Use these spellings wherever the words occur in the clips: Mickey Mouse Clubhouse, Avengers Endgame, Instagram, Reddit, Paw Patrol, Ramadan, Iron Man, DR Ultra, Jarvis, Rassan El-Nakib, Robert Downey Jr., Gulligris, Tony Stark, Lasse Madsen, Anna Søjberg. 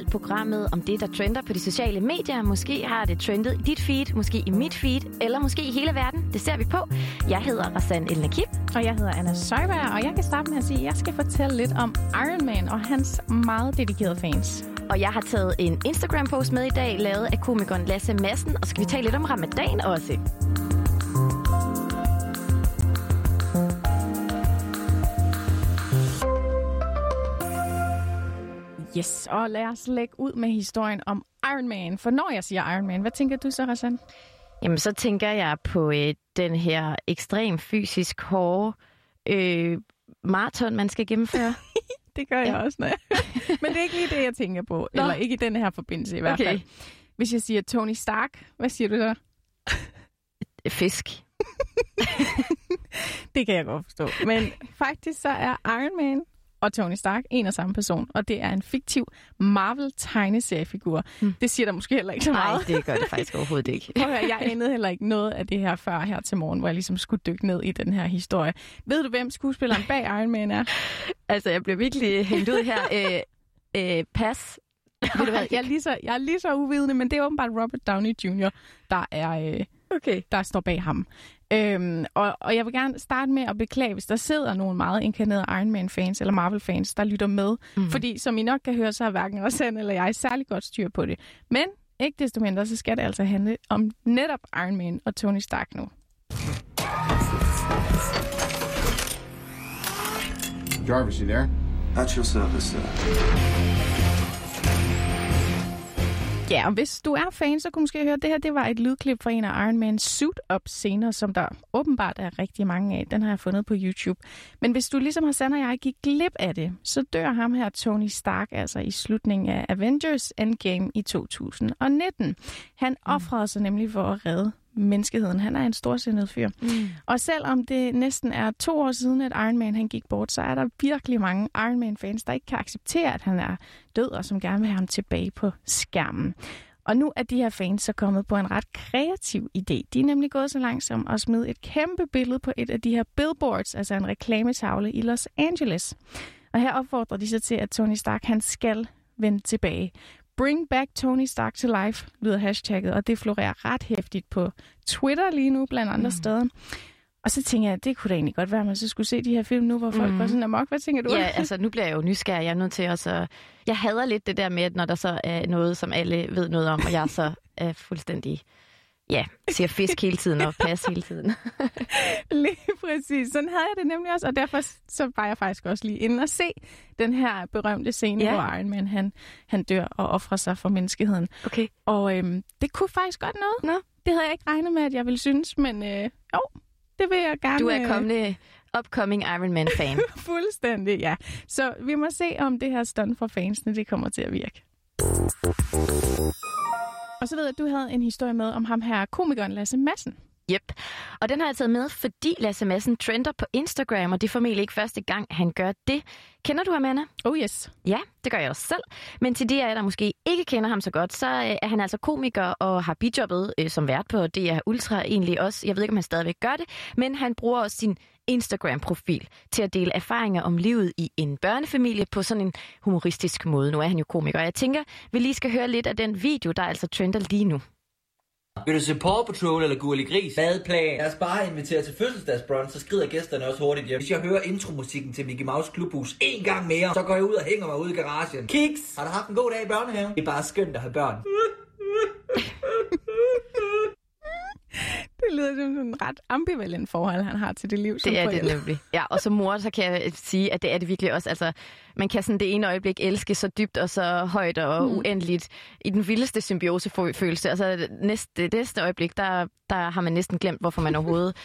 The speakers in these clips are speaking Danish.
generelt programmet om det, der trender på de sociale medier. Måske har det trendet i dit feed, måske i mit feed, eller måske i hele verden. Det ser vi på. Jeg hedder Rassan El-Nakib. Og jeg hedder Anna Søjberg, og jeg kan starte med at sige, at jeg skal fortælle lidt om Iron Man og hans meget dedikerede fans. Og jeg har taget en Instagram-post med i dag, lavet af komikeren Lasse Madsen, og skal vi tale lidt om Ramadan også. Yes, og lad os lægge ud med historien om Iron Man. For når jeg siger Iron Man, hvad tænker du så, Rassan? Jamen, så tænker jeg på den her ekstrem fysisk hårde maraton, man skal gennemføre. Det gør jeg også, nej. Men det er ikke lige det, jeg tænker på. Nå. Eller ikke i den her forbindelse i hvert fald. Hvis jeg siger Tony Stark, hvad siger du så? Fisk. Det kan jeg godt forstå. Men faktisk så er Iron Man og Tony Stark en og samme person, og det er en fiktiv Marvel-tegneseriefigur. Mm. Det siger der måske heller ikke så meget. Nej, det gør det faktisk overhovedet ikke. Prøv at høre, jeg endede heller ikke noget af det her før her til morgen, hvor jeg ligesom skulle dykke ned i den her historie. Ved du, hvem skuespilleren bag Iron Man er? Altså, jeg bliver virkelig hængt ud her. Pas. Ved du hvad, jeg er lige så uvidende, men det er åbenbart Robert Downey Jr., der er... Der står bag ham. Og jeg vil gerne starte med at beklage, hvis der sidder nogle meget inkarnerede Iron Man-fans eller Marvel-fans, der lytter med. Mm. Fordi som I nok kan høre, så har hverken Rassan eller jeg særlig godt styr på det. Men ikke desto mindre, så skal det altså handle om netop Iron Man og Tony Stark nu. Jarvis, you there? At your service, sir. Ja, og hvis du er fan, så kunne du måske høre, at det her det var et lydklip fra en af Iron Man's suit-up-scener, som der åbenbart er rigtig mange af. Den har jeg fundet på YouTube. Men hvis du ligesom har Sanne og jeg gik glip af det, så dør ham her Tony Stark altså i slutningen af Avengers Endgame i 2019. Han ofrede sig nemlig for at redde menneskeheden. Han er en storsindet fyr. Mm. Og selvom det næsten er 2 år siden, at Iron Man han gik bort, så er der virkelig mange Iron Man-fans, der ikke kan acceptere, at han er død, og som gerne vil have ham tilbage på skærmen. Og nu er de her fans så kommet på en ret kreativ idé. De er nemlig gået så langt som at smide et kæmpe billede på et af de her billboards, altså en reklametavle i Los Angeles. Og her opfordrer de så til, at Tony Stark han skal vende tilbage. Bring back Tony Stark to life, lyder hashtagget, og det florerer ret hæftigt på Twitter lige nu, blandt andre steder. Og så tænker jeg, at det kunne da egentlig godt være, at man så skulle se de her film nu, hvor folk går sådan amok. Hvad tænker du? Ja, altså nu bliver jeg jo nysgerrig. Jeg er nødt til også... Jeg hader lidt det der med, at når der så er noget, som alle ved noget om, og jeg så er fuldstændig... Ja, siger fisk hele tiden og pas hele tiden. Lige præcis. Sådan havde jeg det nemlig også, og derfor så var jeg faktisk også lige inde og se den her berømte scene, hvor Iron Man han dør og offrer sig for menneskeheden. Okay. Og det kunne faktisk godt noget. Nå. Det havde jeg ikke regnet med, at jeg ville synes, men jo, det vil jeg gerne... Du er kommende upcoming Iron Man-fan. Fuldstændig, ja. Så vi må se, om det her stunt for fansene, det kommer til at virke. Og så ved jeg, at du havde en historie med om ham her komikeren Lasse Madsen. Yep. Og den har jeg taget med, fordi Lasse Madsen trender på Instagram, og det er formentlig ikke første gang, han gør det. Kender du ham, Anna? Oh yes. Ja, det gør jeg også selv. Men til de af jer, der måske ikke kender ham så godt, så er han altså komiker og har bijobbet som vært på DR Ultra egentlig også. Jeg ved ikke, om han stadigvæk gør det, men han bruger også sin Instagram-profil til at dele erfaringer om livet i en børnefamilie på sådan en humoristisk måde. Nu er han jo komiker, og jeg tænker, vi lige skal høre lidt af den video, der altså trender lige nu. Vil du se Paw Patrol eller Gulligris? Madplan. Lad os bare invitere til fødselsdagsbrunch, så skrider gæsterne også hurtigt hjem. Hvis jeg hører intromusikken til Mickey Mouse Clubhouse en gang mere, så går jeg ud og hænger mig ude i garagen. Kiks! Har du haft en god dag i børnehaven? Det er bare skønt at have børn. Det lyder som en ret ambivalent forhold, han har til det liv. Som det er forældre. Det nemlig. Ja, og som mor, så kan jeg sige, at det er det virkelig også. Altså, man kan sådan det ene øjeblik elske så dybt og så højt og uendeligt i den vildeste symbiosefølelse. Og så næste øjeblik, der har man næsten glemt, hvorfor man overhovedet,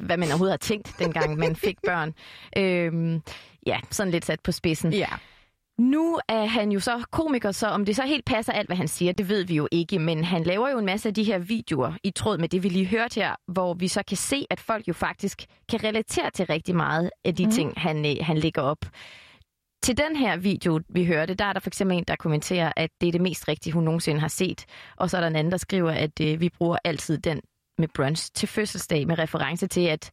hvad man overhovedet har tænkt, dengang man fik børn. Ja, sådan lidt sat på spidsen. Ja. Nu er han jo så komiker, så om det så helt passer alt, hvad han siger, det ved vi jo ikke. Men han laver jo en masse af de her videoer i tråd med det, vi lige hørte her, hvor vi så kan se, at folk jo faktisk kan relatere til rigtig meget af de ting, han lægger op. Til den her video, vi hørte, der er der for eksempel en, der kommenterer, at det er det mest rigtige, hun nogensinde har set. Og så er der en anden, der skriver, at vi bruger altid den med brunch til fødselsdag med reference til, at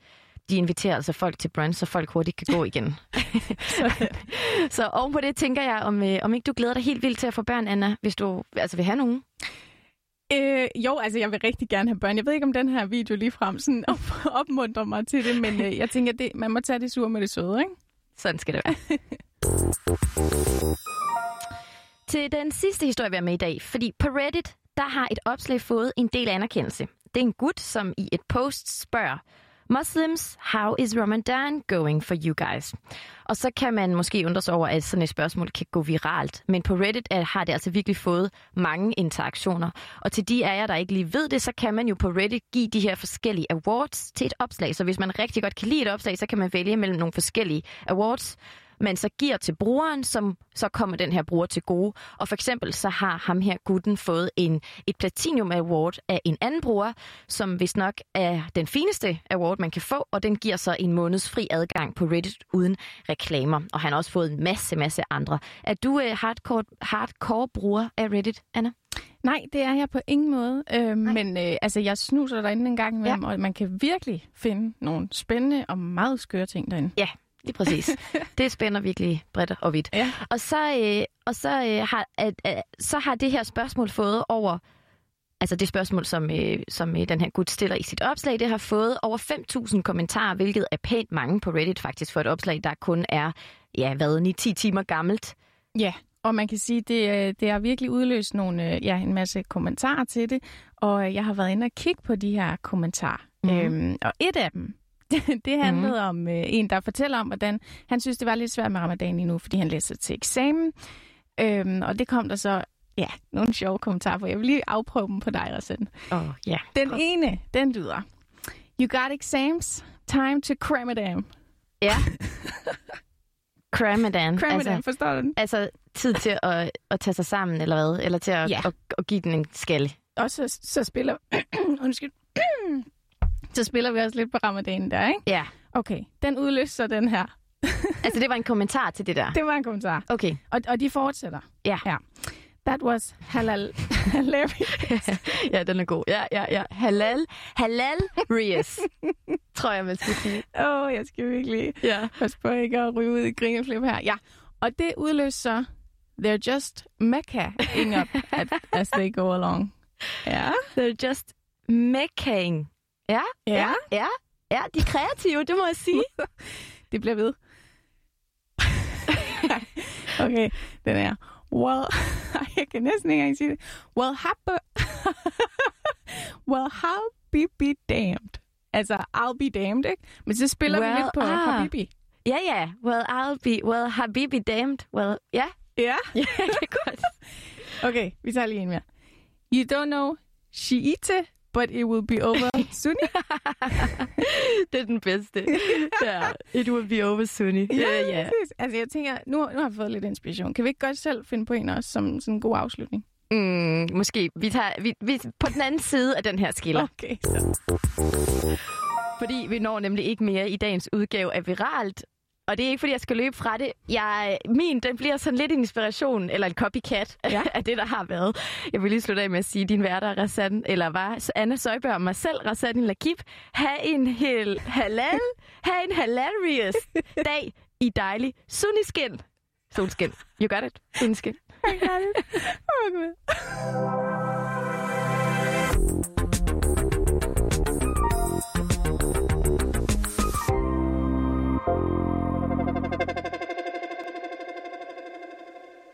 de inviterer altså folk til brunch, så folk hurtigt kan gå igen. Så ovenpå det tænker jeg, om ikke du glæder dig helt vildt til at få børn, Anna, hvis du altså vil have nogen? Jo, altså jeg vil rigtig gerne have børn. Jeg ved ikke, om den her video ligefrem sådan opmuntrer mig til det, men jeg tænker, at man må tage det sure med det søde, ikke? Sådan skal det være. Til den sidste historie, vi er med i dag, fordi på Reddit, der har et opslag fået en del anerkendelse. Det er en gut, som i et post spørger, Muslims, how is Ramadan going for you guys? Og så kan man måske undre sig over, at sådan et spørgsmål kan gå viralt. Men på Reddit har det altså virkelig fået mange interaktioner. Og til de af jer, der ikke lige ved det, så kan man jo på Reddit give de her forskellige awards til et opslag. Så hvis man rigtig godt kan lide et opslag, så kan man vælge mellem nogle forskellige awards, man så giver til brugeren, som så kommer den her bruger til gode. Og for eksempel så har ham her gutten fået et Platinum Award af en anden bruger, som vist nok er den fineste award, man kan få, og den giver så en måneds fri adgang på Reddit uden reklamer. Og han har også fået en masse andre. Er du hardcore bruger af Reddit, Anna? Nej, det er jeg på ingen måde. Men altså, jeg snuser derinde en gang imellem, og man kan virkelig finde nogle spændende og meget skøre ting derinde. Ja. Lige præcis. Det spænder virkelig bredt og vidt. Ja. Og så har det her spørgsmål fået over, altså det spørgsmål, som den her gut stiller i sit opslag, det har fået over 5.000 kommentarer, hvilket er pænt mange på Reddit faktisk, for et opslag, der kun er, 9-10 timer gammelt. Ja, og man kan sige, det har virkelig udløst en masse kommentarer til det, og jeg har været inde og kigge på de her kommentarer. Og et af dem, det handlede om en, der fortæller om, hvordan han synes, det var lidt svært med Ramadan lige nu, fordi han læser til eksamen. Og det kom der så nogle sjove kommentarer på. Jeg vil lige afprøve dem på dig, Rassan. Den ene, den lyder. You got exams, time to Cramadan. Ja. Cramadan, altså, forstår du den? Altså tid til at tage sig sammen, eller hvad? Eller til at give den en skalle. Og så spiller... Undskyld. Så spiller vi også lidt på Ramadanen der, ikke? Ja. Okay, den udløser den her. Altså, det var en kommentar til det der? Det var en kommentar. Okay. Og de fortsætter. Ja. Ja. That was halal-rius. Ja, den er god. Ja. Halal-rius, tror jeg, man skal sige. Jeg skal virkelig passe på ikke at ryge ud i grineflip her. Ja, og det udløser they're just mecca-ing up as they go along. Ja. They're just mecca-ing. Ja, de er kreative, det må jeg sige. Det bliver ved. Okay, den er. Well, jeg kan næsten ikke engang sige det. Well, I'll be damned. Altså, I'll be damned, ikke? Men så spiller vi lidt på Habibi. Ja. Well, Habibi damned. Well, ja. Ja? Ja, det er godt. Okay, vi tager lige en mere. You don't know Shiite, but it will be over soon. Det er den bedste. Yeah. It will be over soon. Ja. Altså jeg tænker, nu har jeg fået lidt inspiration. Kan vi ikke godt selv finde på en også som sådan en god afslutning? Måske. Vi tager på den anden side af den her skiller. Okay, så. Fordi vi når nemlig ikke mere i dagens udgave af Viralt. Og det er ikke, fordi jeg skal løbe fra det. Den bliver sådan lidt en inspiration, eller en copycat af det, der har været. Jeg vil lige slutte af med at sige, din værter, Rassan, eller var Anna Søjberg og mig selv, Rassan El-Nakib, have en hilarious dag i dejlig solskin. You got it? Solskin. I got it. Oh, God.